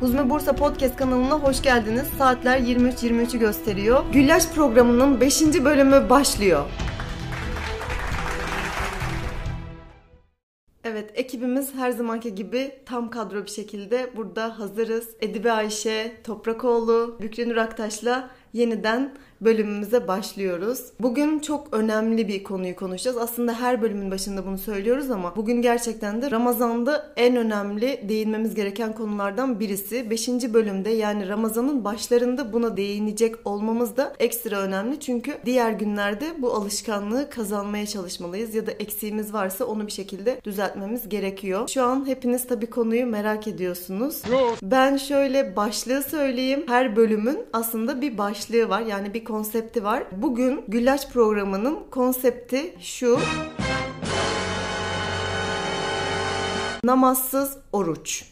Huzme Bursa Podcast kanalına hoş geldiniz. Saatler 23:23'ü gösteriyor. Güllaç programının 5. bölümü başlıyor. Evet, ekibimiz her zamanki gibi tam kadro bir şekilde burada hazırız. Edibe Ayşe Toprakoğlu, Bükre Nuraktaş'la yeniden bölümümüze başlıyoruz. Bugün çok önemli bir konuyu konuşacağız. Aslında her bölümün başında bunu söylüyoruz ama bugün gerçekten de Ramazan'da en önemli değinmemiz gereken konulardan birisi. 5. bölümde, yani Ramazan'ın başlarında buna değinecek olmamız da ekstra önemli. Çünkü diğer günlerde bu alışkanlığı kazanmaya çalışmalıyız ya da eksiğimiz varsa onu bir şekilde düzeltmemiz gerekiyor. Şu an hepiniz tabii konuyu merak ediyorsunuz. Ben şöyle başlığı söyleyeyim. Her bölümün aslında bir başlığı var. Yani bir konsepti var. Bugün Güllaç programının konsepti şu: namazsız oruç.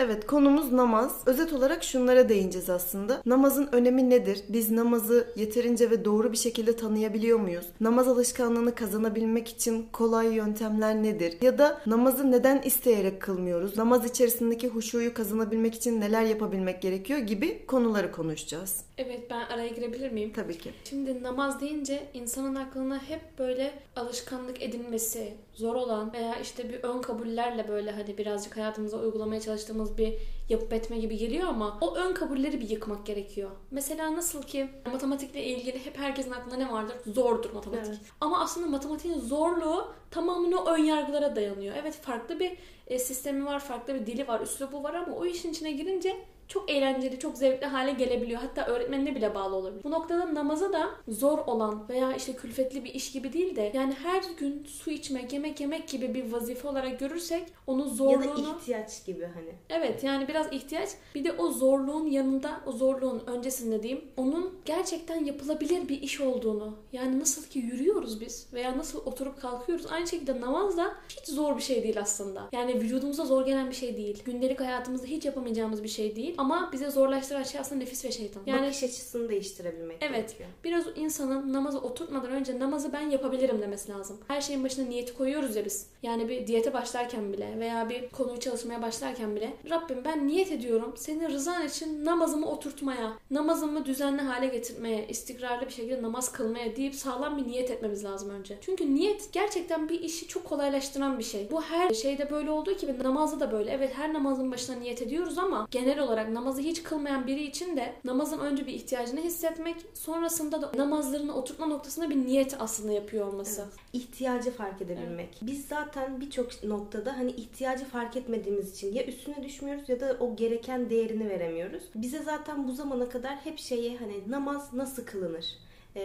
Evet, konumuz namaz. Özet olarak şunlara değineceğiz aslında. Namazın önemi nedir? Biz namazı yeterince ve doğru bir şekilde tanıyabiliyor muyuz? Namaz alışkanlığını kazanabilmek için kolay yöntemler nedir? Ya da namazı neden isteyerek kılmıyoruz? Namaz içerisindeki huşuyu kazanabilmek için neler yapabilmek gerekiyor gibi konuları konuşacağız. Evet, ben araya girebilir miyim? Tabii ki. Şimdi namaz deyince insanın aklına hep böyle alışkanlık edinmesi zor olan veya işte bir ön kabullerle böyle hani birazcık hayatımıza uygulamaya çalıştığımız bir yapıp etme gibi geliyor ama o ön kabulleri bir yıkmak gerekiyor. Mesela nasıl ki matematikle ilgili hep herkesin aklında ne vardır? Zordur matematik. Evet. Ama aslında matematiğin zorluğu tamamen o ön yargılara dayanıyor. Evet, farklı bir sistemi var, farklı bir dili var, üslubu var ama o işin içine girince çok eğlenceli, çok zevkli hale gelebiliyor. Hatta öğretmenine bile bağlı olabilir. Bu noktada namaza da zor olan veya işte külfetli bir iş gibi değil de yani her gün su içmek, yemek yemek gibi bir vazife olarak görürsek onun zorluğunu... Ya da ihtiyaç gibi hani. Evet, yani biraz ihtiyaç. Bir de o zorluğun yanında, o zorluğun öncesinde diyeyim, onun gerçekten yapılabilir bir iş olduğunu. Yani nasıl ki yürüyoruz biz veya nasıl oturup kalkıyoruz, aynı şekilde namaz da hiç zor bir şey değil aslında. Yani vücudumuza zor gelen bir şey değil. Gündelik hayatımızda hiç yapamayacağımız bir şey değil. Ama bize zorlaştıran şey aslında nefis ve şeytan. Yani bakış açısını değiştirebilmek gerekiyor. Evet. Biraz insanın namaza oturtmadan önce namazı ben yapabilirim demesi lazım. Her şeyin başına niyeti koyuyoruz ya biz. Yani bir diyete başlarken bile veya bir konuyu çalışmaya başlarken bile Rabbim ben niyet ediyorum senin rızan için namazımı oturtmaya, namazımı düzenli hale getirmeye, istikrarlı bir şekilde namaz kılmaya deyip sağlam bir niyet etmemiz lazım önce. Çünkü niyet gerçekten bir işi çok kolaylaştıran bir şey. Bu her şeyde böyle olduğu gibi namazda da böyle. Evet, her namazın başına niyet ediyoruz ama genel olarak namazı hiç kılmayan biri için de namazın önce bir ihtiyacını hissetmek, sonrasında da namazlarını oturtma noktasında bir niyet aslında yapıyor olması. Evet. İhtiyacı fark edebilmek. Evet. Biz zaten birçok noktada hani ihtiyacı fark etmediğimiz için ya üstüne düşmüyoruz ya da o gereken değerini veremiyoruz. Bize zaten bu zamana kadar hep şeyi hani namaz nasıl kılınır?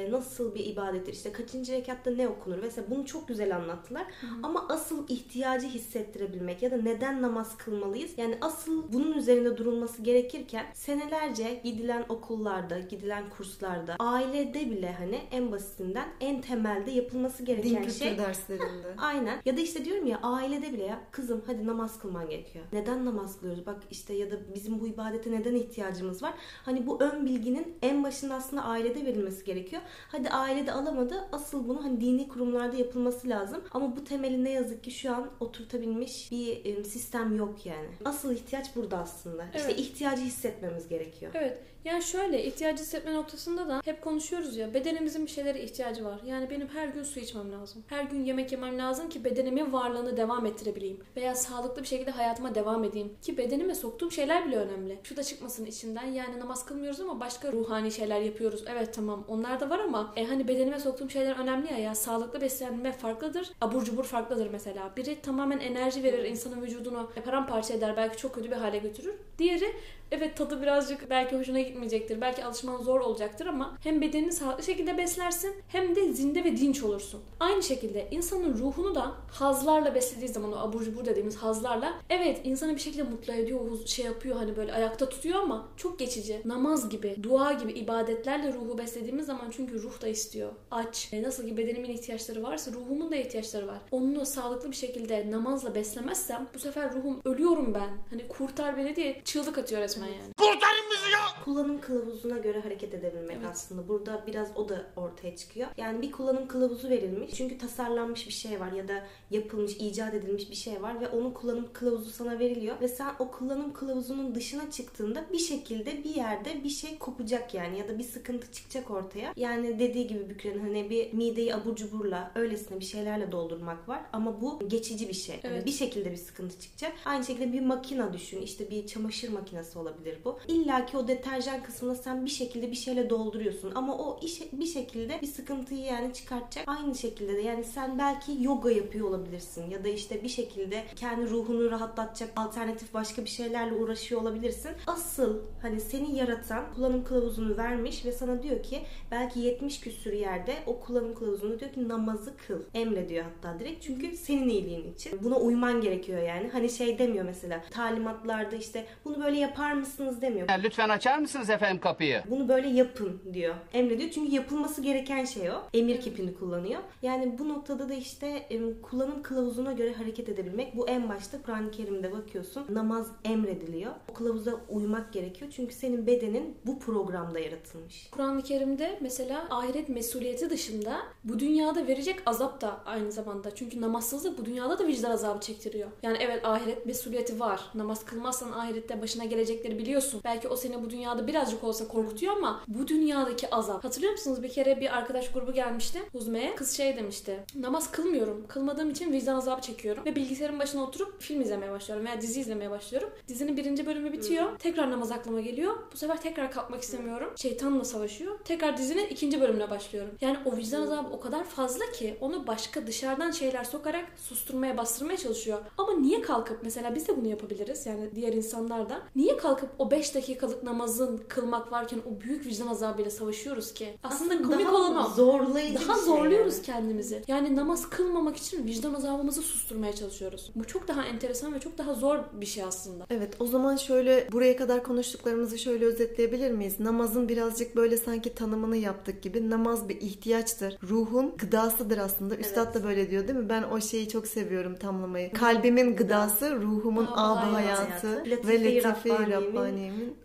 Nasıl bir ibadettir, işte kaçıncı rekatta ne okunur mesela bunu çok güzel anlattılar. Hı. Ama asıl ihtiyacı hissettirebilmek ya da neden namaz kılmalıyız, yani asıl bunun üzerinde durulması gerekirken senelerce gidilen okullarda, gidilen kurslarda, ailede bile hani en basitinden en temelde yapılması gereken şey. Din derslerinde. Aynen. Ya da işte diyorum ya, ailede bile ya kızım hadi namaz kılman gerekiyor. Neden namaz kılıyoruz? Bak işte, ya da bizim bu ibadete neden ihtiyacımız var? Hani bu ön bilginin en başında aslında ailede verilmesi gerekiyor. Hadi ailede alamadı. Asıl bunu hani dini kurumlarda yapılması lazım. Ama bu temelinde yazık ki şu an oturtabilmiş bir sistem yok yani. Asıl ihtiyaç burada aslında. Evet. İşte ihtiyacı hissetmemiz gerekiyor. Evet. Yani şöyle, ihtiyacı hissetme noktasında da hep konuşuyoruz ya, bedenimizin bir şeylere ihtiyacı var. Yani benim her gün su içmem lazım. Her gün yemek yemem lazım ki bedenimin varlığını devam ettirebileyim. Veya sağlıklı bir şekilde hayatıma devam edeyim. Ki bedenime soktuğum şeyler bile önemli. Şu da çıkmasın içinden. Yani namaz kılmıyoruz ama başka ruhani şeyler yapıyoruz. Evet, tamam, onlar da var ama hani bedenime soktuğum şeyler önemli ya. Ya sağlıklı beslenme farklıdır. Abur cubur farklıdır mesela. Biri tamamen enerji verir, insanın vücudunu paramparça eder. Belki çok kötü bir hale götürür. Diğeri evet, tadı birazcık belki hoşuna gitmeyecektir. Belki alışman zor olacaktır ama hem bedenini sağlıklı şekilde beslersin hem de zinde ve dinç olursun. Aynı şekilde insanın ruhunu da hazlarla beslediği zaman, o abur cubur dediğimiz hazlarla, evet, insanı bir şekilde mutlu ediyor, şey yapıyor, hani böyle ayakta tutuyor ama çok geçici. Namaz gibi, dua gibi ibadetlerle ruhu beslediğimiz zaman, çünkü ruh da istiyor. Aç. Nasıl ki bedenimin ihtiyaçları varsa ruhumun da ihtiyaçları var. Onu sağlıklı bir şekilde namazla beslemezsem bu sefer ruhum ölüyorum ben. Hani kurtar beni diye çığlık atıyor resmen yani. Kurtarın bizi ya! kullanım kılavuzuna göre hareket edebilmek aslında. Burada biraz o da ortaya çıkıyor. Yani bir kullanım kılavuzu verilmiş. Çünkü tasarlanmış bir şey var ya da yapılmış, icat edilmiş bir şey var ve onun kullanım kılavuzu sana veriliyor ve sen o kullanım kılavuzunun dışına çıktığında bir şekilde bir yerde bir şey kopacak yani ya da bir sıkıntı çıkacak ortaya. Yani dediği gibi Bükre'nin hani bir mideyi abur cuburla, öylesine bir şeylerle doldurmak var ama bu geçici bir şey. Evet. Yani bir şekilde bir sıkıntı çıkacak. Aynı şekilde bir makina düşün. İşte bir çamaşır makinesi olabilir bu. İlla ki o deterjan kısmına sen bir şekilde bir şeyle dolduruyorsun ama o bir şekilde bir sıkıntıyı yani çıkartacak. Aynı şekilde de yani sen belki yoga yapıyor olabilirsin ya da işte bir şekilde kendi ruhunu rahatlatacak alternatif başka bir şeylerle uğraşıyor olabilirsin. Asıl hani seni yaratan kullanım kılavuzunu vermiş ve sana diyor ki belki 70 küsür yerde o kullanım kılavuzunu diyor ki namazı kıl. Emrediyor hatta direkt çünkü senin iyiliğin için. Buna uyman gerekiyor yani. Hani şey demiyor mesela talimatlarda işte bunu böyle yapar mısınız demiyor. Lütfen açar mısınız efendim kapıyı? Bunu böyle yapın diyor. Emrediyor çünkü yapılması gereken şey o. Emir kipini kullanıyor. Yani bu noktada da işte kullanım kılavuzuna göre hareket edebilmek. Bu en başta Kur'an-ı Kerim'de bakıyorsun. Namaz emrediliyor. O kılavuza uymak gerekiyor. Çünkü senin bedenin bu programda yaratılmış. Kur'an-ı Kerim'de mesela ahiret mesuliyeti dışında bu dünyada verecek azap da aynı zamanda. Çünkü namazsızlık bu dünyada da vicdan azabı çektiriyor. Yani evet ahiret mesuliyeti var. Namaz kılmazsan ahirette başına gelecekleri biliyorsun. Belki o seni bu dünyada birazcık olsa korkutuyor ama bu dünyadaki azap. Hatırlıyor musunuz? Bir kere bir arkadaş grubu gelmişti Huzme'ye. Kız şey demişti. Namaz kılmıyorum. Kılmadığım için vicdan azabı çekiyorum. Ve bilgisayarın başına oturup film izlemeye başlıyorum veya dizi izlemeye başlıyorum. Dizinin 1. bölümü bitiyor. Tekrar namaz aklıma geliyor. Bu sefer tekrar kalkmak istemiyorum. Şeytanla savaşıyor. Tekrar dizinin 2. bölümüne başlıyorum. Yani o vicdan azabı o kadar fazla ki onu başka dışarıdan şeyler sokarak susturmaya, bastırmaya çalışıyor. Ama niye kalkıp mesela biz de bunu yapabiliriz yani diğer insanlardan. Niye kalkıp o 5 dakikalık namazın kılmak varken o büyük vicdan azabıyla savaşıyoruz ki? Aslında komik olan o. Daha zorluyoruz kendimizi. Yani namaz kılmamak için vicdan azabımızı susturmaya çalışıyoruz. Bu çok daha enteresan ve çok daha zor bir şey aslında. Evet, o zaman şöyle buraya kadar konuştuklarımızı şöyle özetleyebilir miyiz? Namazın birazcık böyle sanki tanımını yaptık gibi. Namaz bir ihtiyaçtır. Ruhun gıdasıdır aslında. Evet. Üstad da böyle diyor değil mi? Ben o şeyi çok seviyorum tamlamayı. Kalbimin gıdası, ruhumun ağabey hayatı ve latife-i Rabbaniyemin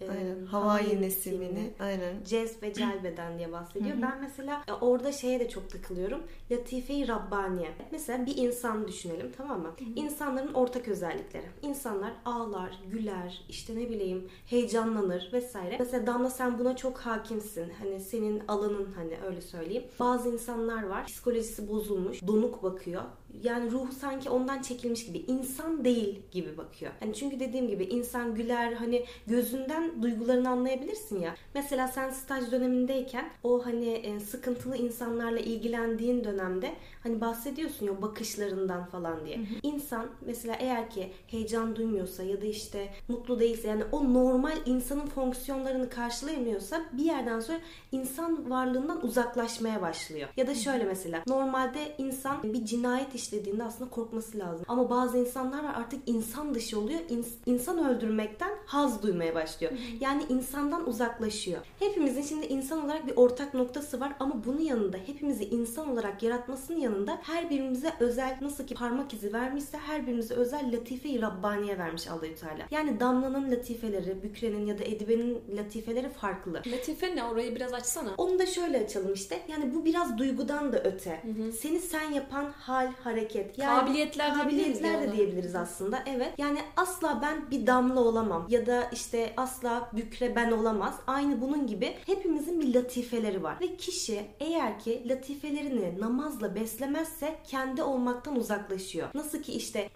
havai nesimini. Aynen. Cezb ve celbeden diye bahsediyor. Hı-hı. Ben mesela orada şeye de çok takılıyorum. Latife-i Rabbaniye. Mesela bir insan düşünelim tamam mı? Hı-hı. İnsanların ortak özellikleri. İnsanlar ağlar, güler, işte ne bileyim heyecanlanır vesaire. Mesela Damla sen buna çok hakimsin. Hani senin alanın hani öyle söyleyeyim. Bazı insanlar var. Psikolojisi bozulmuş. Donuk bakıyor. Yani ruhu sanki ondan çekilmiş gibi. İnsan değil gibi bakıyor. Hani çünkü dediğim gibi insan güler hani gözünden duygularını anlayabilirsin ya. Mesela sen staj dönemindeyken o hani sıkıntılı insanlarla ilgilendiğin dönemde hani bahsediyorsun ya bakışlarından falan diye. Hı hı. İnsan mesela eğer ki heyecan duymuyorsa ya da işte mutlu değilse yani o normal insanın fonksiyonlarını karşılayamıyorsa bir yerden sonra insan varlığından uzaklaşmaya başlıyor. Ya da şöyle mesela normalde insan bir cinayet işlediğinde aslında korkması lazım. Ama bazı insanlar var artık insan dışı oluyor. İnsan öldürmekten haz duymaya başlıyor. Yani insandan uzaklaşıyor. Hepimizin şimdi insan olarak bir ortak noktası var ama bunun yanında hepimizi insan olarak yaratmasının yanında her birimize özel nasıl ki parmak izi vermişse her birimize özel latife-i Rabbaniye vermiş Allah-u Teala. Yani Damla'nın latifeleri, Bükre'nin ya da Edibe'nin latifeleri farklı. Latife ne? Orayı biraz açsana. Onu da şöyle açalım işte. Yani bu biraz duygudan da öte. Hı hı. Seni sen yapan hal, hareket. Yani kabiliyetler de diyebiliriz aslında. Evet. Yani asla ben bir Damla olamam. Ya da işte asla Bükre ben olamaz. Aynı bunun gibi hepimizin bir latifeleri var. Ve kişi eğer ki latifelerini namazla beslemezse kendi olmaktan uzaklaşıyor. Nasıl ki işte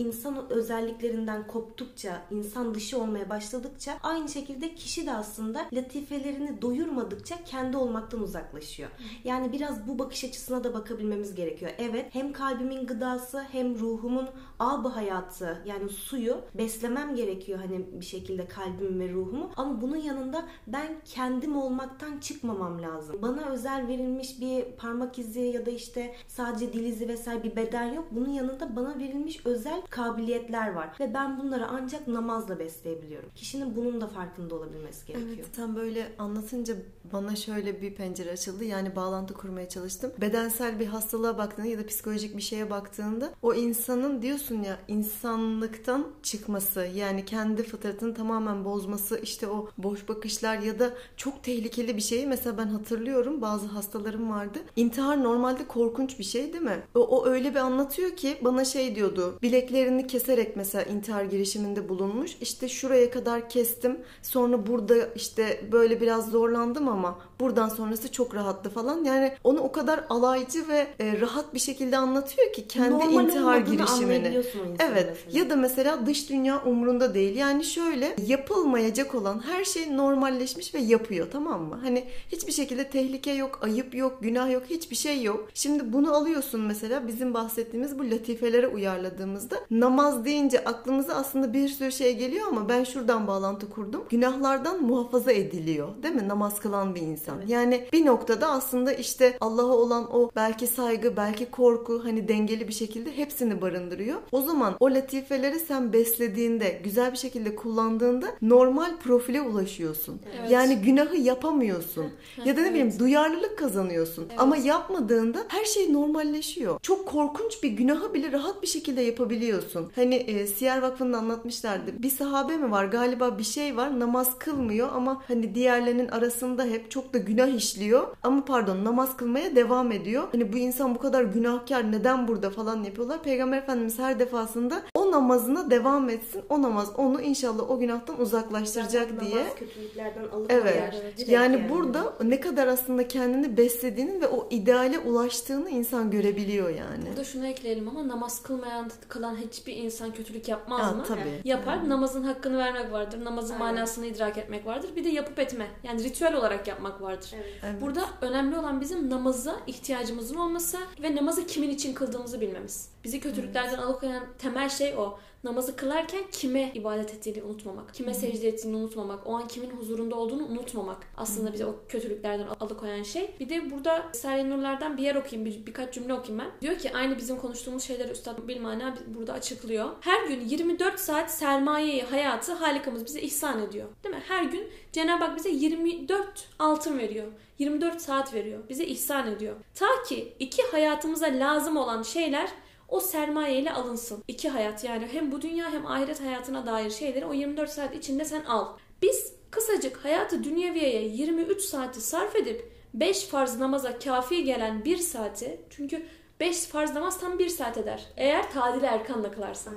insan özelliklerinden koptukça, insan dışı olmaya başladıkça aynı şekilde kişi de aslında latifelerini doyurmadıkça kendi olmaktan uzaklaşıyor. Yani biraz bu bakış açısına da bakabilmemiz gerekiyor. Evet, hem kalbimin gıdası hem ruhumun ağabey hayatı yani suyu beslemem gerekiyor hani bir şekilde kalbim ve ruhumu ama bunun yanında ben kendim olmaktan çıkmamam lazım. Bana özel verilmiş bir parmak izi ya da işte sadece dil izi vesaire bir beden yok. Bunun yanında bana verilmiş özel kabiliyetler var ve ben bunları ancak namazla besleyebiliyorum. Kişinin bunun da farkında olabilmesi gerekiyor. Evet, tam böyle anlatınca bana şöyle bir pencere açıldı. Yani bağlantı kurmaya çalıştım. Bedensel bir hastalığa baktığında ya da psikolojik psikolojik bir şeye baktığında o insanın diyorsun ya insanlıktan çıkması, yani kendi fıtratını tamamen bozması, işte o boş bakışlar ya da çok tehlikeli bir şeyi mesela ben hatırlıyorum bazı hastalarım vardı. İntihar normalde korkunç bir şey değil mi? O öyle bir anlatıyor ki bana şey diyordu, bileklerini keserek mesela intihar girişiminde bulunmuş. İşte şuraya kadar kestim, sonra burada işte böyle biraz zorlandım ama buradan sonrası çok rahattı falan. Yani onu o kadar alaycı ve rahat bir şekilde anlatıyor ki kendi normal intihar girişimini. Evet. Mesela. Ya da mesela dış dünya umurunda değil. Yani şöyle, yapılmayacak olan her şey normalleşmiş ve yapıyor, tamam mı? Hani hiçbir şekilde tehlike yok, ayıp yok, günah yok, hiçbir şey yok. Şimdi bunu alıyorsun mesela bizim bahsettiğimiz bu latifelere uyarladığımızda namaz deyince aklımıza aslında bir sürü şey geliyor ama ben şuradan bağlantı kurdum. Günahlardan muhafaza ediliyor, değil mi? Namaz kılan bir insan. Evet. Yani bir noktada aslında işte Allah'a olan o belki saygı, belki korku, hani dengeli bir şekilde hepsini barındırıyor. O zaman o latifeleri sen beslediğinde, güzel bir şekilde kullandığında normal profile ulaşıyorsun. Evet. Yani günahı yapamıyorsun. Ya da ne bileyim, duyarlılık kazanıyorsun. Evet. Ama yapmadığında her şey normalleşiyor. Çok korkunç bir günahı bile rahat bir şekilde yapabiliyorsun. Hani Siyer Vakfı'nda anlatmışlardı. Bir sahabe mi var? Galiba bir şey var. Namaz kılmıyor ama hani diğerlerinin arasında hep çok da günah işliyor. Ama pardon, namaz kılmaya devam ediyor. Hani bu insan bu kadar günahkar, neden burada falan yapıyorlar. Peygamber Efendimiz her defasında o namazına devam etsin. O namaz onu inşallah o günahtan uzaklaştıracak yani diye. Namaz kötülüklerden alıkoyar. Evet. Yani burada ne kadar aslında kendini beslediğini ve o ideale ulaştığını insan görebiliyor yani. Burada şunu ekleyelim ama namaz kılmayan, kılan hiçbir insan kötülük yapmaz mı? Tabii. Yapar. Yani. Namazın hakkını vermek vardır. Namazın manasını idrak etmek vardır. Bir de yapıp etme. Yani ritüel olarak yapmak vardır. Evet. Burada önemli olan bizim namaza ihtiyacımızın olması ve namazı kimin için kıldığımızı bilmemiz. Bizi kötülüklerden alıkoyan temel şey o. Namazı kılarken kime ibadet ettiğini unutmamak, kime secde ettiğini unutmamak, o an kimin huzurunda olduğunu unutmamak. Aslında bize o kötülüklerden alıkoyan şey. Bir de burada Risale-i Nur'lardan bir yer okuyayım, birkaç cümle okuyayım ben. Diyor ki aynı bizim konuştuğumuz şeyler Üstad bilmana burada açıklıyor. Her gün 24 saat sermayeyi, hayatı Halikamız bize ihsan ediyor. Değil mi? Her gün Cenab-ı Hak bize 24 altın veriyor. 24 saat veriyor. Bize ihsan ediyor. Ta ki iki hayatımıza lazım olan şeyler o sermayeyle alınsın. İki hayat, yani hem bu dünya hem ahiret hayatına dair şeyleri o 24 saat içinde sen al. Biz kısacık hayatı dünyeviyeye 23 saati sarf edip 5 farz namaza kafi gelen 1 saati, çünkü 5 farz namaz tam 1 saat eder. Eğer tadil-i erkanla kılarsan.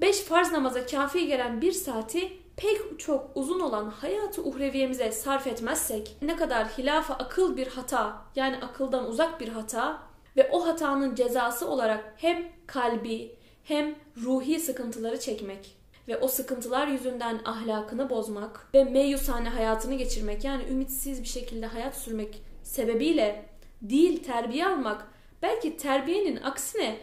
5 farz namaza kafi gelen 1 saati pek çok uzun olan hayatı uhreviyemize sarf etmezsek ne kadar hilaf-ı akıl bir hata, yani akıldan uzak bir hata ve o hatanın cezası olarak hem kalbi hem ruhi sıkıntıları çekmek ve o sıkıntılar yüzünden ahlakını bozmak ve meyusane hayatını geçirmek, yani ümitsiz bir şekilde hayat sürmek sebebiyle değil terbiye almak, belki terbiyenin aksine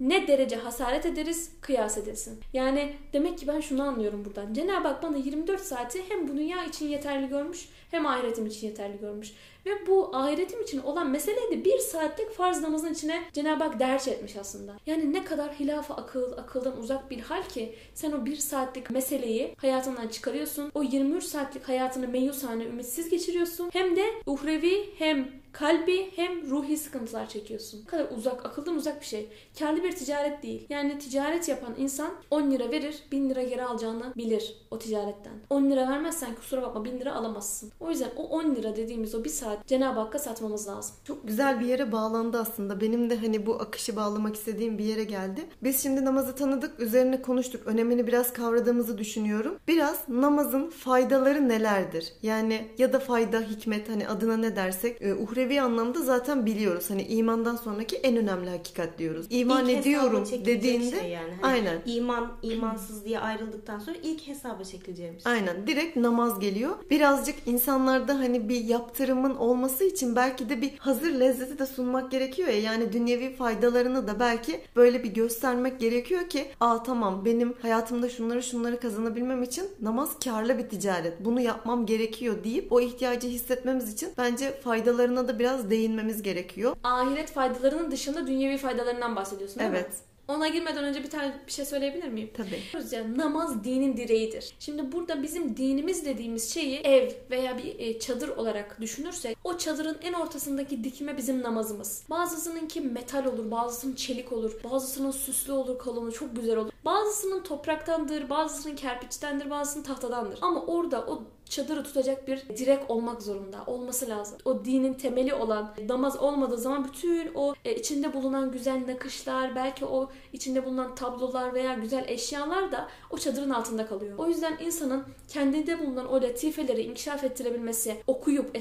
ne derece hasaret ederiz kıyas edilsin. Yani demek ki ben şunu anlıyorum buradan. Cenab-ı Hak bana 24 saati hem bu dünya için yeterli görmüş hem ahiretim için yeterli görmüş. Ve bu ahiretim için olan meseleyi de bir saatlik farz namazın içine Cenab-ı Hak derç etmiş aslında. Yani ne kadar hilaf-ı akıl, akıldan uzak bir hal ki sen o bir saatlik meseleyi hayatından çıkarıyorsun. O 23 saatlik hayatını meyusane, ümitsiz geçiriyorsun. Hem de uhrevi hem kalbi hem ruhi sıkıntılar çekiyorsun. Ne kadar uzak, akıldan uzak bir şey. Kârlı bir ticaret değil. Yani ticaret yapan insan 10 lira verir, 1000 lira geri alacağını bilir o ticaretten. 10 lira vermezsen kusura bakma 1000 lira alamazsın. O yüzden o 10 lira dediğimiz o bir saat Cenab-ı Hakk'a satmamız lazım. Çok güzel bir yere bağlandı aslında. Benim de hani bu akışı bağlamak istediğim bir yere geldi. Biz şimdi namazı tanıdık, üzerine konuştuk. Önemini biraz kavradığımızı düşünüyorum. Biraz namazın faydaları nelerdir? Yani ya da fayda, hikmet, hani adına ne dersek, uhrevi anlamda zaten biliyoruz. Hani imandan sonraki en önemli hakikat diyoruz. İman ilk ediyorum dediğinde şey yani. Hani aynen. İman, imansız diye ayrıldıktan sonra ilk hesaba çekileceğimiz. Aynen. Direkt namaz geliyor. Birazcık insanlarda hani bir yaptırımın olması için belki de bir hazır lezzeti de sunmak gerekiyor ya. Yani dünyevi faydalarını da belki böyle bir göstermek gerekiyor ki tamam benim hayatımda şunları şunları kazanabilmem için namaz karlı bir ticaret. Bunu yapmam gerekiyor deyip o ihtiyacı hissetmemiz için bence faydalarına da biraz değinmemiz gerekiyor. Ahiret faydalarının dışında dünyevi faydalarından bahsediyorsun değil mi? Evet. Ona girmeden önce bir tane bir şey söyleyebilir miyim? Tabii. Yani namaz dinin direğidir. Şimdi burada bizim dinimiz dediğimiz şeyi ev veya bir çadır olarak düşünürsek o çadırın en ortasındaki dikme bizim namazımız. Bazısınınki metal olur, bazısının çelik olur, bazısının süslü olur, kalın, çok güzel olur. Bazısının topraktandır, bazısının kerpiçtendir, bazısının tahtadandır. Ama orada o çadırı tutacak bir direk olmak zorunda. Olması lazım. O dinin temeli olan namaz olmadığı zaman bütün o içinde bulunan güzel nakışlar, belki o içinde bulunan tablolar veya güzel eşyalar da o çadırın altında kalıyor. O yüzden insanın kendinde bulunan o latifeleri inkişaf ettirebilmesi, okuyup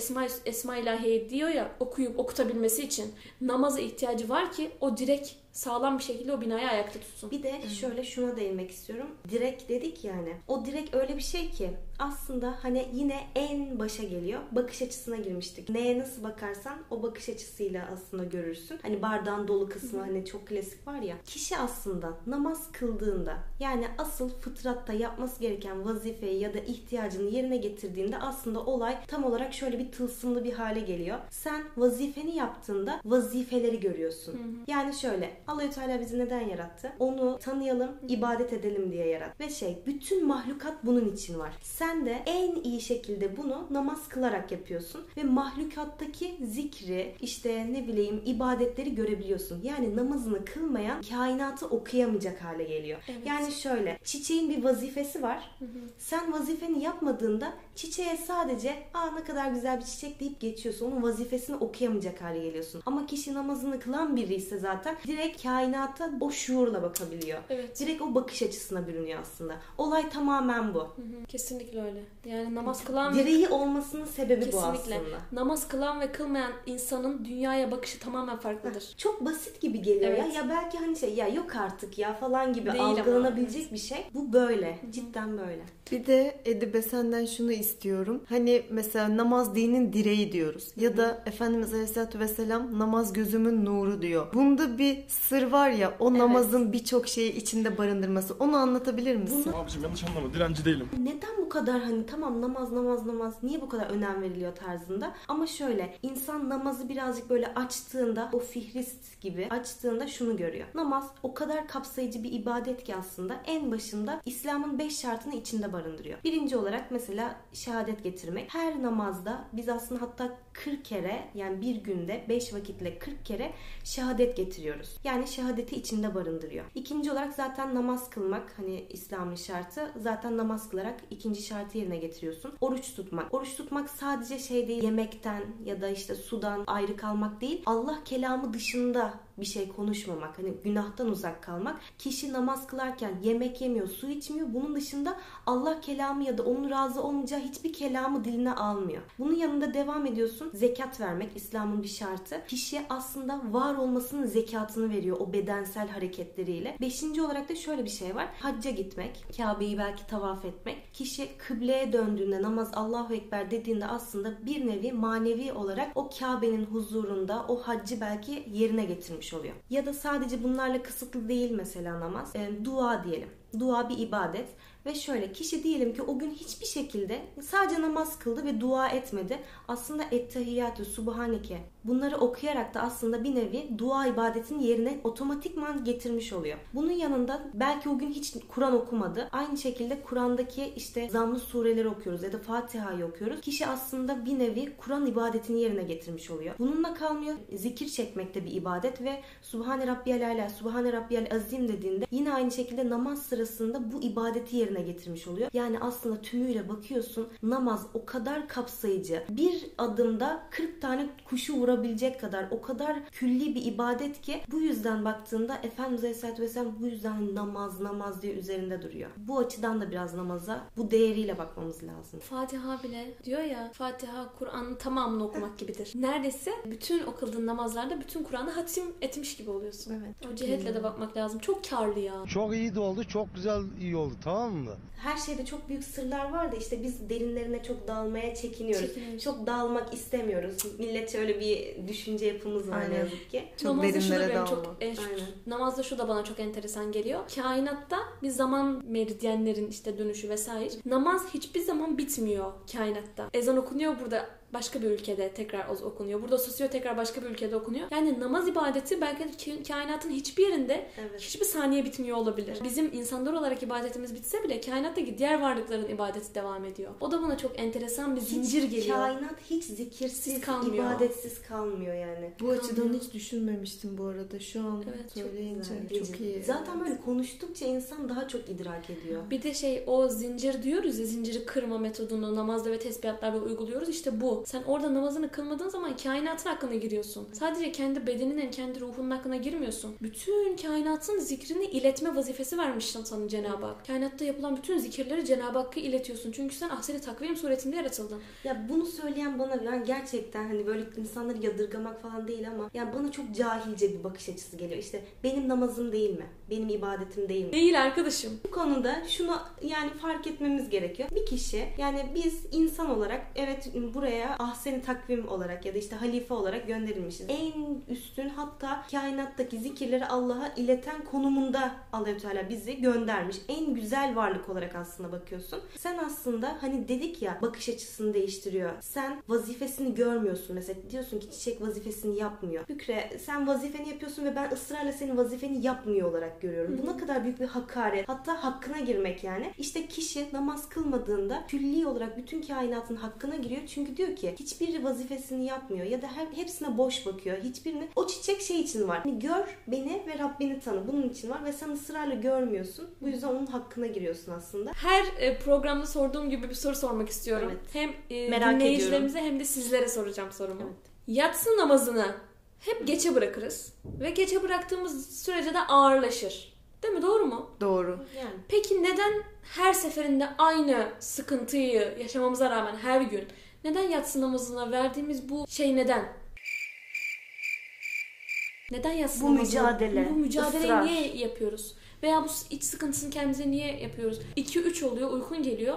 Esma İlahiye diyor ya, okuyup okutabilmesi için namaza ihtiyacı var ki o direk sağlam bir şekilde o binayı ayakta tutsun. Bir de şöyle şuna değinmek istiyorum. Direk dedik yani. O direk öyle bir şey ki aslında hani yine en başa geliyor. Bakış açısına girmiştik. Neye nasıl bakarsan o bakış açısıyla aslında görürsün. Hani bardağın dolu kısmı hani çok klasik var ya. Kişi aslında namaz kıldığında yani asıl fıtratta yapması gereken vazifeyi ya da ihtiyacını yerine getirdiğinde aslında olay tam olarak şöyle bir tılsımlı bir hale geliyor. Sen vazifeni yaptığında vazifeleri görüyorsun. Yani şöyle Allah-u Teala bizi neden yarattı? Onu tanıyalım, ibadet edelim diye yarattı. Ve bütün mahlukat bunun için var. Sen de en iyi şekilde bunu namaz kılarak yapıyorsun. Ve mahlukattaki zikri, ibadetleri görebiliyorsun. Yani namazını kılmayan kainatı okuyamayacak hale geliyor. Evet. Yani şöyle, çiçeğin bir vazifesi var. Sen vazifeni yapmadığında çiçeğe sadece ne kadar güzel bir çiçek deyip geçiyorsun. Onun vazifesini okuyamayacak hale geliyorsun. Ama kişi namazını kılan biri ise zaten direkt kainata o şuurla bakabiliyor. Evet. Direkt o bakış açısına bürünüyor aslında. Olay tamamen bu. Kesinlikle öyle. Yani namaz kılan direği olmasının sebebi bu aslında. Namaz kılan ve kılmayan insanın dünyaya bakışı tamamen farklıdır. Çok basit gibi geliyor ya belki yok artık falan gibi değil algılanabilecek bir şey. Bu böyle. Cidden böyle. Bir de Edibe senden şunu istiyorum. Hani mesela namaz dinin direği diyoruz. Ya da Efendimiz Aleyhisselatü Vesselam namaz gözümün nuru diyor. Bunda bir sır var ya o namazın birçok şeyi içinde barındırması. Onu anlatabilir misin? Abiciğim yanlış anlama. Direnci değilim. Neden bu kadar namaz niye bu kadar önem veriliyor tarzında? Ama şöyle insan namazı birazcık böyle açtığında o fihrist gibi açtığında şunu görüyor. Namaz o kadar kapsayıcı bir ibadet ki aslında en başında İslam'ın 5 şartını içinde barındırıyor. Birinci olarak mesela şehadet getirmek. Her namazda biz aslında hatta 40 kere yani bir günde 5 vakitle 40 kere şehadet getiriyoruz. Yani şehadeti içinde barındırıyor. İkinci olarak zaten namaz kılmak İslam'ın şartı. Zaten namaz kılarak ikinci şartı yerine getiriyorsun. Oruç tutmak. Oruç tutmak sadece değil yemekten ya da sudan ayrı kalmak değil. Allah kelamı dışında bir şey konuşmamak. Günahtan uzak kalmak. Kişi namaz kılarken yemek yemiyor, su içmiyor. Bunun dışında Allah kelamı ya da onun razı olmayacağı hiçbir kelamı diline almıyor. Bunun yanında devam ediyorsun. Zekat vermek İslam'ın bir şartı. Kişiye aslında var olmasının zekatını veriyor o bedensel hareketleriyle. 5. olarak da şöyle bir şey var. Hacca gitmek. Kabe'yi belki tavaf etmek. Kişi kıbleye döndüğünde namaz Allahu Ekber dediğinde aslında bir nevi manevi olarak o Kabe'nin huzurunda o haccı belki yerine getirmiş oluyor. Ya da sadece bunlarla kısıtlı değil mesela namaz. Dua diyelim. Dua bir ibadet. Ve şöyle kişi diyelim ki o gün hiçbir şekilde sadece namaz kıldı ve dua etmedi. Aslında et-tahiyyat, subhaneke bunları okuyarak da aslında bir nevi dua ibadetinin yerine otomatikman getirmiş oluyor. Bunun yanında belki o gün hiç Kur'an okumadı. Aynı şekilde Kur'an'daki zammı sureleri okuyoruz ya da Fatiha'yı okuyoruz. Kişi aslında bir nevi Kur'an ibadetini yerine getirmiş oluyor. Bununla kalmıyor. Zikir çekmek de bir ibadet ve Subhane Rabbi el-Ala, Subhane Rabbi el-Azim dediğinde yine aynı şekilde namaz sırasında bu ibadeti yerine getirmiş oluyor. Yani aslında tümüyle bakıyorsun namaz o kadar kapsayıcı. Bir adımda 40 tane kuşu vurabilecek kadar o kadar külli bir ibadet ki bu yüzden baktığında Efendimiz Aleyhisselatü Vesselam bu yüzden namaz diye üzerinde duruyor. Bu açıdan da biraz namaza bu değeriyle bakmamız lazım. Fatiha bile diyor ya Fatiha Kur'an'ın tamamını okumak gibidir. Neredeyse bütün okuldığın namazlarda bütün Kur'an'ı hatim etmiş gibi oluyorsun. Evet. O cihetle de bakmak lazım. Çok karlı ya. Çok iyi de oldu. Çok güzel iyi oldu. Tamam mı? Her şeyde çok büyük sırlar var da biz derinlerine çok dalmaya çekiniyoruz. Çok dalmak istemiyoruz. Millet öyle bir düşünce yapımız var ne yazık ki. Çok derinlere dalma. Namazda şu da bana çok enteresan geliyor. Kainatta bir zaman meridyenlerin dönüşü vesaire. Namaz hiçbir zaman bitmiyor kainatta. Ezan okunuyor burada. başka bir ülkede tekrar okunuyor. Burada susuyor, tekrar başka bir ülkede okunuyor. Yani namaz ibadeti belki de kainatın hiçbir yerinde, evet, hiçbir saniye bitmiyor olabilir. Bizim insanlar olarak ibadetimiz bitse bile kainattaki diğer varlıkların ibadeti devam ediyor. O da bana çok enteresan bir zincir geliyor. Kainat hiç zikirsiz kalmıyor. İbadetsiz kalmıyor yani. Bu açıdan hiç düşünmemiştim bu arada. Şu an evet, söyleyince çok iyi. Zaten böyle konuştukça insan daha çok idrak ediyor. Bir de o zincir diyoruz ya, zinciri kırma metodunu namazda ve tesbihatlarda uyguluyoruz. İşte bu. Sen orada namazını kılmadığın zaman kainatın hakkına giriyorsun. Sadece kendi bedeninin, kendi ruhunun hakkına girmiyorsun. Bütün kainatın zikrini iletme vazifesi vermiş sana Cenab-ı Hak. Kainatta yapılan bütün zikirleri Cenab-ı Hakk'a iletiyorsun. Çünkü sen Ahsen-i Takvim suretinde yaratıldın. Ya bunu söyleyen bana, ben gerçekten böyle insanları yadırgamak falan değil ama yani bana çok cahilce bir bakış açısı geliyor. Benim namazım değil mi? Benim ibadetim değil mi? Değil arkadaşım. Bu konuda şunu fark etmemiz gerekiyor. Bir kişi biz insan olarak evet buraya Ahsen-i Takvim olarak ya da halife olarak gönderilmişiz. En üstün, hatta kainattaki zikirleri Allah'a ileten konumunda Allah-u Teala bizi göndermiş. En güzel varlık olarak aslında bakıyorsun. Sen aslında dedik ya, bakış açısını değiştiriyor. Sen vazifesini görmüyorsun. Mesela diyorsun ki çiçek vazifesini yapmıyor. Bükre, sen vazifeni yapıyorsun ve ben ısrarla senin vazifeni yapmıyor olarak görüyorum. Bu ne kadar büyük bir hakaret. Hatta hakkına girmek yani. Kişi namaz kılmadığında külli olarak bütün kainatın hakkına giriyor. Çünkü diyor ki hiçbiri vazifesini yapmıyor ya da hepsine boş bakıyor. Hiçbirini. O çiçek için var. Gör beni ve Rabbini tanı. Bunun için var ve sen ısrarla görmüyorsun. Bu yüzden onun hakkına giriyorsun aslında. Her programda sorduğum gibi bir soru sormak istiyorum. Evet. Hem dinleyicilerimize hem de sizlere soracağım sorumu. Evet. Yatsı namazını hep geçe bırakırız ve geçe bıraktığımız sürece de ağırlaşır. Değil mi? Doğru mu? Doğru. Yani. Peki neden her seferinde aynı sıkıntıyı yaşamamıza rağmen her gün neden yatsı namazına verdiğimiz bu neden? Neden yatsı namazına? Bu mücadeleyi ısrar. Niye yapıyoruz? Veya bu iç sıkıntısını kendimize niye yapıyoruz? 2-3 oluyor, uykun geliyor,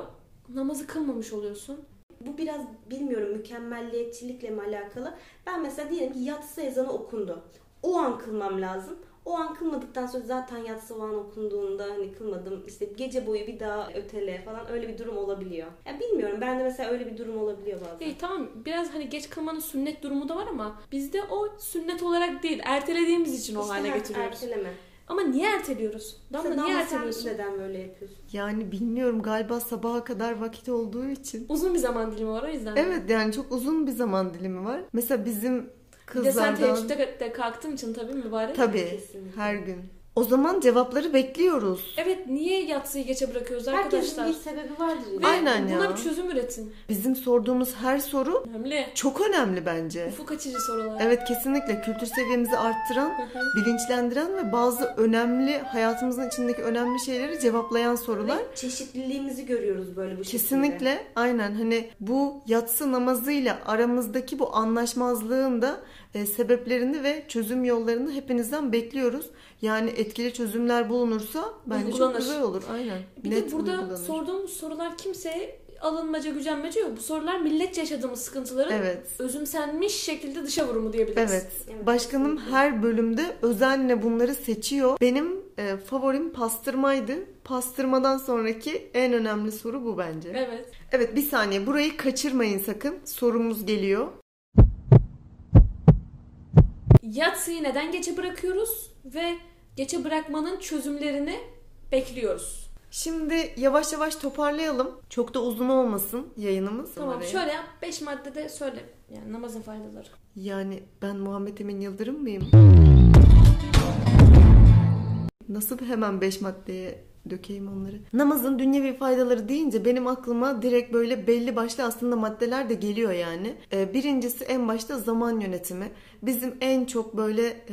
namazı kılmamış oluyorsun. Bu biraz bilmiyorum mükemmelliyetçilikle mi alakalı? Ben mesela diyelim ki yatsı ezanı okundu. O an kılmam lazım. O an kılmadıktan sonra zaten yatsı o an okunduğunda kılmadım gece boyu bir daha ötele falan, öyle bir durum olabiliyor. Ya bilmiyorum, ben de mesela öyle bir durum olabiliyor bazen. Tamam, biraz geç kılmanın sünnet durumu da var ama bizde o sünnet olarak değil, ertelediğimiz için o hale getiriyoruz. Erteleme. Ama niye erteliyoruz? Damla, niye erteliyorsun? Neden böyle yapıyorsun? Bilmiyorum, galiba sabaha kadar vakit olduğu için. Uzun bir zaman dilimi var o yüzden. Evet çok uzun bir zaman dilimi var. Mesela bizim kızlardan... Bir de sen teheccüde kalktığın için tabii mübarek. Tabii. Kesinlikle. Her gün. O zaman cevapları bekliyoruz. Evet, niye yatsıyı geçe bırakıyoruz arkadaşlar? Herkesin bir sebebi vardır. Ve aynen buna bir çözüm üretin. Bizim sorduğumuz her soru önemli. Çok önemli bence. Ufuk açıcı sorular. Evet, kesinlikle kültür seviyemizi arttıran, bilinçlendiren ve bazı önemli, hayatımızın içindeki önemli şeyleri cevaplayan sorular. Ve çeşitliliğimizi görüyoruz böyle bu şekilde. Kesinlikle, aynen. Bu yatsı namazıyla aramızdaki bu anlaşmazlığın da sebeplerini ve çözüm yollarını hepinizden bekliyoruz. Etkili çözümler bulunursa bence çok güzel olur. Aynen. Bir de burada sorduğumuz sorular kimseye alınmaca, gücenmece yok. Bu sorular milletçe yaşadığımız sıkıntıların özümsenmiş şekilde dışa vurumu diyebiliriz. Evet. Başkanım her bölümde özenle bunları seçiyor. Benim favorim pastırmaydı. Pastırmadan sonraki en önemli soru bu bence. Evet. Evet, bir saniye. Burayı kaçırmayın sakın. Sorumuz geliyor. Yatsıyı neden geçe bırakıyoruz ve geçe bırakmanın çözümlerini bekliyoruz. Şimdi yavaş yavaş toparlayalım. Çok da uzun olmasın yayınımız. Tamam, şöyle yap. 5 maddede söyle. Namazın faydaları. Ben Muhammed Emin Yıldırım mıyım? Nasıl hemen 5 maddeye dökeyim onları. Namazın dünyevi faydaları deyince benim aklıma direkt böyle belli başlı aslında maddeler de geliyor . Birincisi en başta zaman yönetimi. Bizim en çok böyle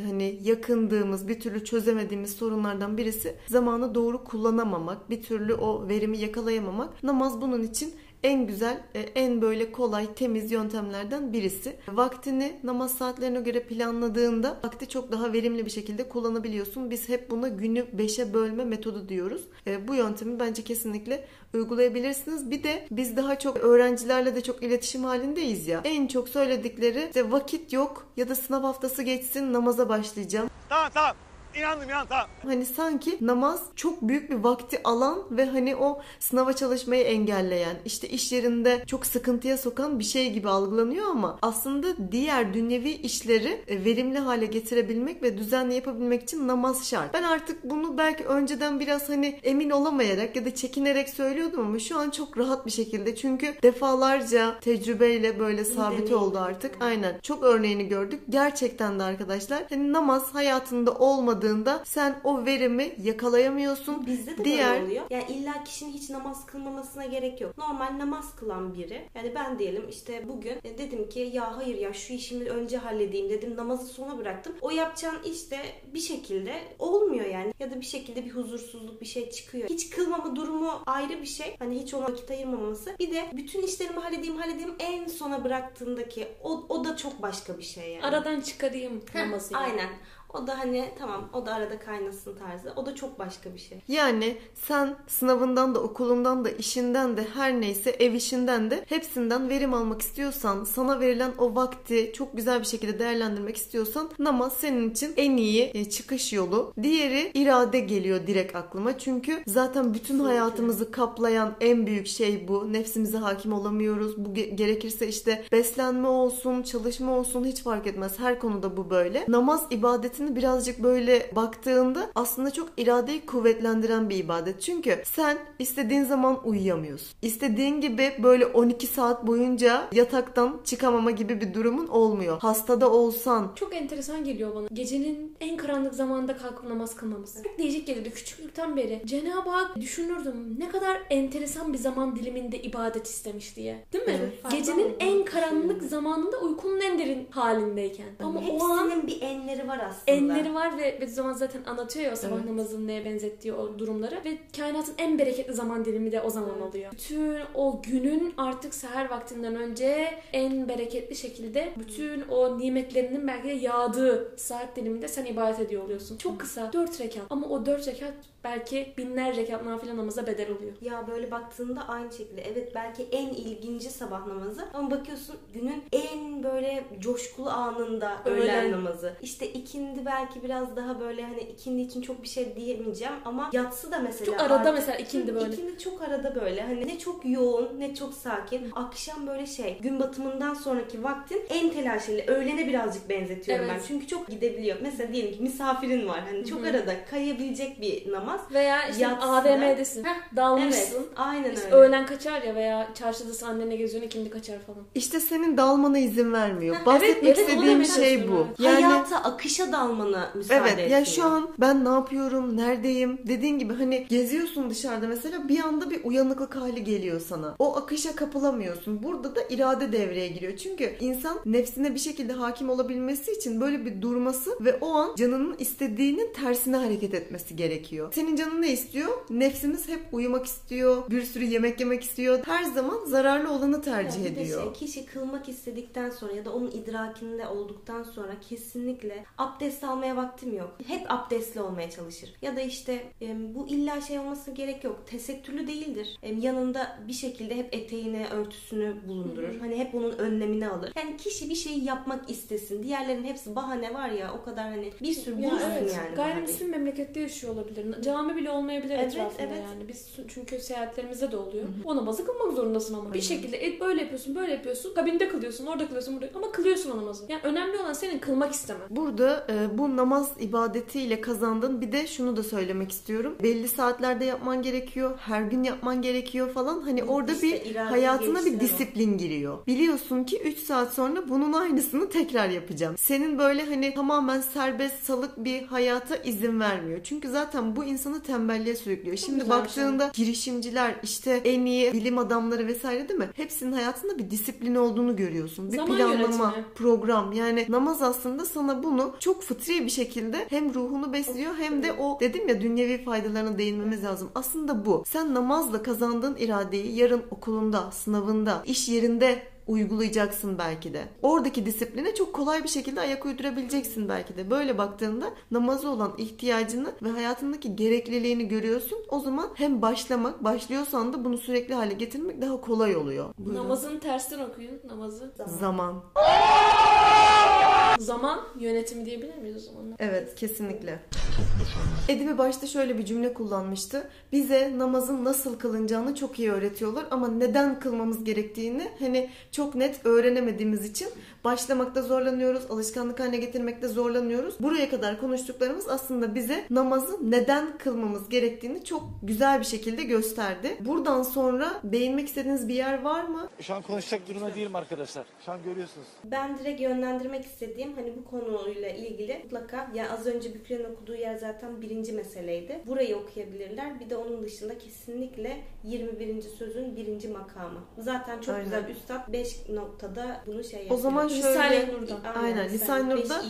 yakındığımız, bir türlü çözemediğimiz sorunlardan birisi zamanı doğru kullanamamak, bir türlü o verimi yakalayamamak. Namaz bunun için en güzel, en böyle kolay, temiz yöntemlerden birisi. Vaktini namaz saatlerine göre planladığında vakti çok daha verimli bir şekilde kullanabiliyorsun. Biz hep buna günü 5'e bölme metodu diyoruz. Bu yöntemi bence kesinlikle uygulayabilirsiniz. Bir de biz daha çok öğrencilerle de çok iletişim halindeyiz ya. En çok söyledikleri vakit yok ya da sınav haftası geçsin namaza başlayacağım. Tamam. İnandım tamam. Hani sanki namaz çok büyük bir vakti alan ve hani o sınava çalışmayı engelleyen, işte iş yerinde çok sıkıntıya sokan bir şey gibi algılanıyor ama aslında diğer dünyevi işleri verimli hale getirebilmek ve düzenli yapabilmek için namaz şart. Ben artık bunu belki önceden biraz hani emin olamayarak ya da çekinerek söylüyordum ama şu an çok rahat bir şekilde, çünkü defalarca tecrübeyle böyle sabit oldu artık. Aynen. Çok örneğini gördük. Gerçekten de arkadaşlar hani namaz hayatında olmadığında sen o verimi yakalayamıyorsun. Bizde de böyle oluyor. Yani illa kişinin hiç namaz kılmamasına gerek yok. Normal namaz kılan biri. Yani ben diyelim işte bugün dedim ki ya hayır ya şu işimi önce halledeyim dedim. Namazı sona bıraktım. O yapacağın işte bir şekilde olmuyor yani. Ya da bir şekilde bir huzursuzluk bir şey çıkıyor. Hiç kılmama durumu ayrı bir şey. Hani hiç ona vakit ayırmaması. Bir de bütün işlerimi halledeyim en sona bıraktığındaki o da çok başka bir şey yani. Aradan çıkarayım namazı. Aynen. O da hani tamam o da arada kaynasın tarzı. O da çok başka bir şey. Yani sen sınavından da okulundan da işinden de her neyse ev işinden de hepsinden verim almak istiyorsan, sana verilen o vakti çok güzel bir şekilde değerlendirmek istiyorsan namaz senin için en iyi çıkış yolu. Diğeri irade geliyor direkt aklıma. Çünkü zaten bütün hayatımızı kaplayan en büyük şey bu. Nefsimize hakim olamıyoruz. Bu gerekirse işte beslenme olsun, çalışma olsun hiç fark etmez. Her konuda bu böyle. Namaz ibadeti birazcık böyle baktığında aslında çok iradeyi kuvvetlendiren bir ibadet. Çünkü sen istediğin zaman uyuyamıyorsun. İstediğin gibi böyle 12 saat boyunca yataktan çıkamama gibi bir durumun olmuyor. Hastada olsan. Çok enteresan geliyor bana. Gecenin en karanlık zamanında kalkıp namaz kılmamız. Çok değişik gelirdi küçüklükten beri. Cenab-ı Hak düşünürdüm ne kadar enteresan bir zaman diliminde ibadet istemiş diye. Değil mi? Evet, gecenin en karanlık zamanında uykunun en derin halindeyken. Ama hepsinin o an bir enleri var aslında. Enleri var ve o zaman zaten anlatıyor ya o sabah namazının neye benzettiği o durumları ve kainatın en bereketli zaman dilimi de o zaman oluyor. Bütün o günün artık seher vaktinden önce en bereketli şekilde bütün o nimetlerinin belki de yağdığı saat diliminde sen ibadet ediyor oluyorsun. Çok kısa 4 rekat ama o 4 rekat belki binlerce rekat nafile namaza bedel oluyor. Ya böyle baktığında aynı şekilde evet belki en ilginci sabah namazı ama bakıyorsun günün en böyle coşkulu anında öğlen namazı. İşte ikindi belki biraz daha böyle hani ikindi için çok bir şey diyemeyeceğim ama yatsı da mesela. Çok arada mesela ikindi böyle. İkindi çok arada böyle hani ne çok yoğun ne çok sakin. Akşam böyle gün batımından sonraki vaktin en telaşlı öğlene birazcık benzetiyorum ben. Çünkü çok gidebiliyor. Mesela diyelim ki misafirin var hani çok arada kayabilecek bir namaz. Veya işte AVM'desin. Dalmışsın. Evet, aynen işte öyle. Öğlen kaçar ya veya çarşıdasın annene geziyorsun ikindi kaçar falan. İşte senin dalmana izin vermiyor. Bahsetmek istediğim şey bu. Yani, hayata akışa dalmana müsaade etmiyor. Evet ya şu an ben ne yapıyorum, neredeyim dediğin gibi hani geziyorsun dışarıda mesela bir anda bir uyanıklık hali geliyor sana. O akışa kapılamıyorsun. Burada da irade devreye giriyor. Çünkü insan nefsine bir şekilde hakim olabilmesi için böyle bir durması ve o an canının istediğinin tersine hareket etmesi gerekiyor. Senin canın ne istiyor? Nefsimiz hep uyumak istiyor, bir sürü yemek yemek istiyor. Her zaman zararlı olanı tercih ediyor. Kişi kılmak istedikten sonra ya da onun idrakinde olduktan sonra kesinlikle abdest almaya vaktim yok. Hep abdestli olmaya çalışır. Ya da işte bu illa olması gerek yok. Tesettürlü değildir. Yanında bir şekilde hep eteğini, örtüsünü bulundurur. Hani hep onun önlemini alır. Yani kişi bir şeyi yapmak istesin. Diğerlerinin hepsi bahane var ya o kadar hani bir sürü bulursun yani. Gayrimüslim memlekette yaşıyor olabilir. Cami bile olmayabilir etrafında yani. Biz çünkü seyahatlerimizde de oluyor. O namazı kılmak zorundasın ama. Bir şekilde böyle yapıyorsun, böyle yapıyorsun. Kabinde kılıyorsun, orada kılıyorsun, burada ama kılıyorsun o namazı. Yani önemli olan senin kılmak istemen. Burada bu namaz ibadetiyle kazandın. Bir de şunu da söylemek istiyorum. Belli saatlerde yapman gerekiyor. Her gün yapman gerekiyor falan. Hani orada işte bir hayatına bir disiplin giriyor. Biliyorsun ki 3 saat sonra bunun aynısını tekrar yapacağım. Senin böyle hani tamamen serbest, salık bir hayata izin vermiyor. Çünkü zaten bu insanı tembelliğe sürüklüyor. Şimdi baktığında girişimciler, işte en iyi bilim adamları vesaire değil mi? Hepsinin hayatında bir disiplin olduğunu görüyorsun. Bir zaman planlama, program. Yani namaz aslında sana bunu çok fıtri bir şekilde hem ruhunu besliyor hem de o dedim ya dünyevi faydalarına değinmemiz lazım. Aslında bu. Sen namazla kazandığın iradeyi yarın okulunda, sınavında, iş yerinde uygulayacaksın belki de. Oradaki disipline çok kolay bir şekilde ayak uydurabileceksin belki de. Böyle baktığında namaza olan ihtiyacını ve hayatındaki gerekliliğini görüyorsun. O zaman hem başlıyorsan da bunu sürekli hale getirmek daha kolay oluyor. Buyurun. Namazın tersten okuyun. Namazı zaman. Zaman yönetimi diyebilir miyiz o zaman? Evet, kesinlikle. Edibe başta şöyle bir cümle kullanmıştı. Bize namazın nasıl kılınacağını çok iyi öğretiyorlar ama neden kılmamız gerektiğini hani çok net öğrenemediğimiz için başlamakta zorlanıyoruz, alışkanlık haline getirmekte zorlanıyoruz. Buraya kadar konuştuklarımız aslında bize namazı neden kılmamız gerektiğini çok güzel bir şekilde gösterdi. Buradan sonra değinmek istediğiniz bir yer var mı? Şu an konuşacak duruma değilim arkadaşlar. Şu an görüyorsunuz. Ben direkt yönlendirmek istediğim hani bu konuyla ilgili mutlaka ya az önce Bükre'nin okuduğu yer zaten birinci meseleydi. Burayı okuyabilirler. Bir de onun dışında kesinlikle 21. sözün 1. makamı. Zaten çok aynen. Güzel üstad 5 noktada bunu şey yapıyor. O zaman şöyle aynen Lisan-ı Nur'da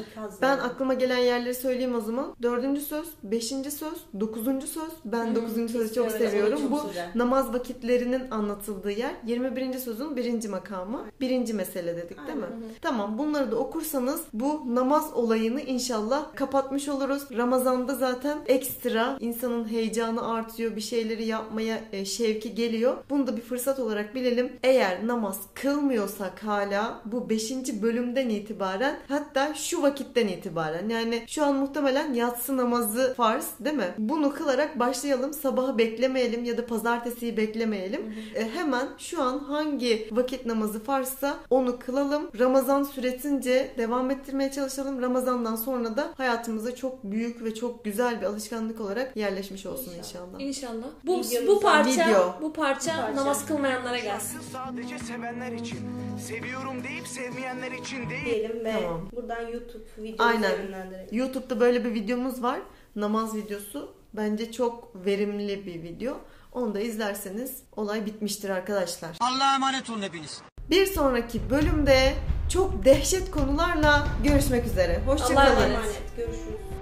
ben aklıma gelen yerleri söyleyeyim o zaman. 4. söz, 5. söz, 9. söz. Ben 9. sözü çok seviyorum. Bu namaz vakitlerinin anlatıldığı yer. 21. sözün 1. makamı. 1. mesele dedik değil mi? Hı. Tamam. Bunları da okursanız bu namaz olayını inşallah kapatmış oluruz. Ramazan'da zaten ekstra insanın heyecanı artıyor. Bir şeyleri yapmaya şevki geliyor. Bunu da bir fırsat olarak bilelim. Eğer namaz kılmıyorsak hala bu 5. bölümden itibaren hatta şu vakitten itibaren yani şu an muhtemelen yatsı namazı farz değil mi? Bunu kılarak başlayalım. Sabahı beklemeyelim ya da pazartesiyi beklemeyelim. Hemen şu an hangi vakit namazı farzsa onu kılalım. Ramazan süresince devam ettirmeye çalışalım. Ramazan'dan sonra da hayatımıza çok büyük ve çok güzel bir alışkanlık olarak yerleşmiş olsun inşallah. İnşallah. Bu parça namaz kılmayanlara gelsin. Sadece sevenler için. Seviyorum deyip sevmeyenler için değil. Diyelim ve tamam. Buradan YouTube videomuzu yönlendirelim. YouTube'da böyle bir videomuz var. Namaz videosu. Bence çok verimli bir video. Onu da izlerseniz olay bitmiştir arkadaşlar. Allah'a emanet olun hepiniz. Bir sonraki bölümde çok dehşet konularla görüşmek üzere. Hoşçakalın. Allah'a emanet. Görüşürüz.